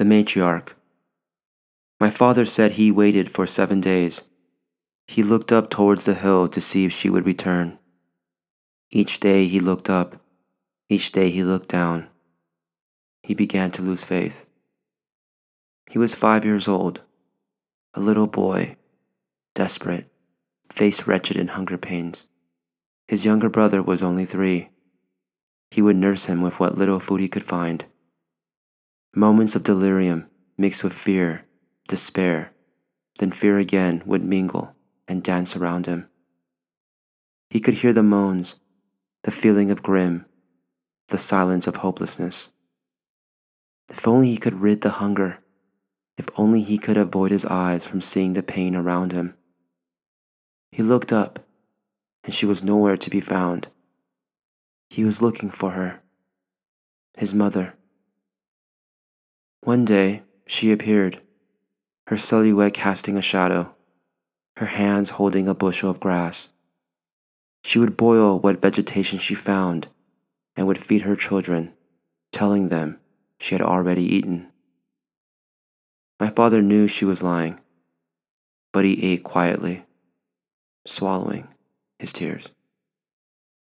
the matriarch. My father said he waited for 7 days. He looked up towards the hill to see if she would return. Each day he looked up. Each day he looked down. He began to lose faith. He was 5 years old, a little boy, desperate, face wretched in hunger pains. His younger brother was only 3. He would nurse him with what little food he could find. Moments of delirium mixed with fear, despair, then fear again would mingle and dance around him. He could hear the moans, the feeling of grim, the silence of hopelessness. If only he could rid the hunger, if only he could avoid his eyes from seeing the pain around him. He looked up, and she was nowhere to be found. He was looking for her, his mother. One day, she appeared, her silhouette casting a shadow, her hands holding a bushel of grass. She would boil what vegetation she found and would feed her children, telling them she had already eaten. My father knew she was lying, but he ate quietly, swallowing his tears.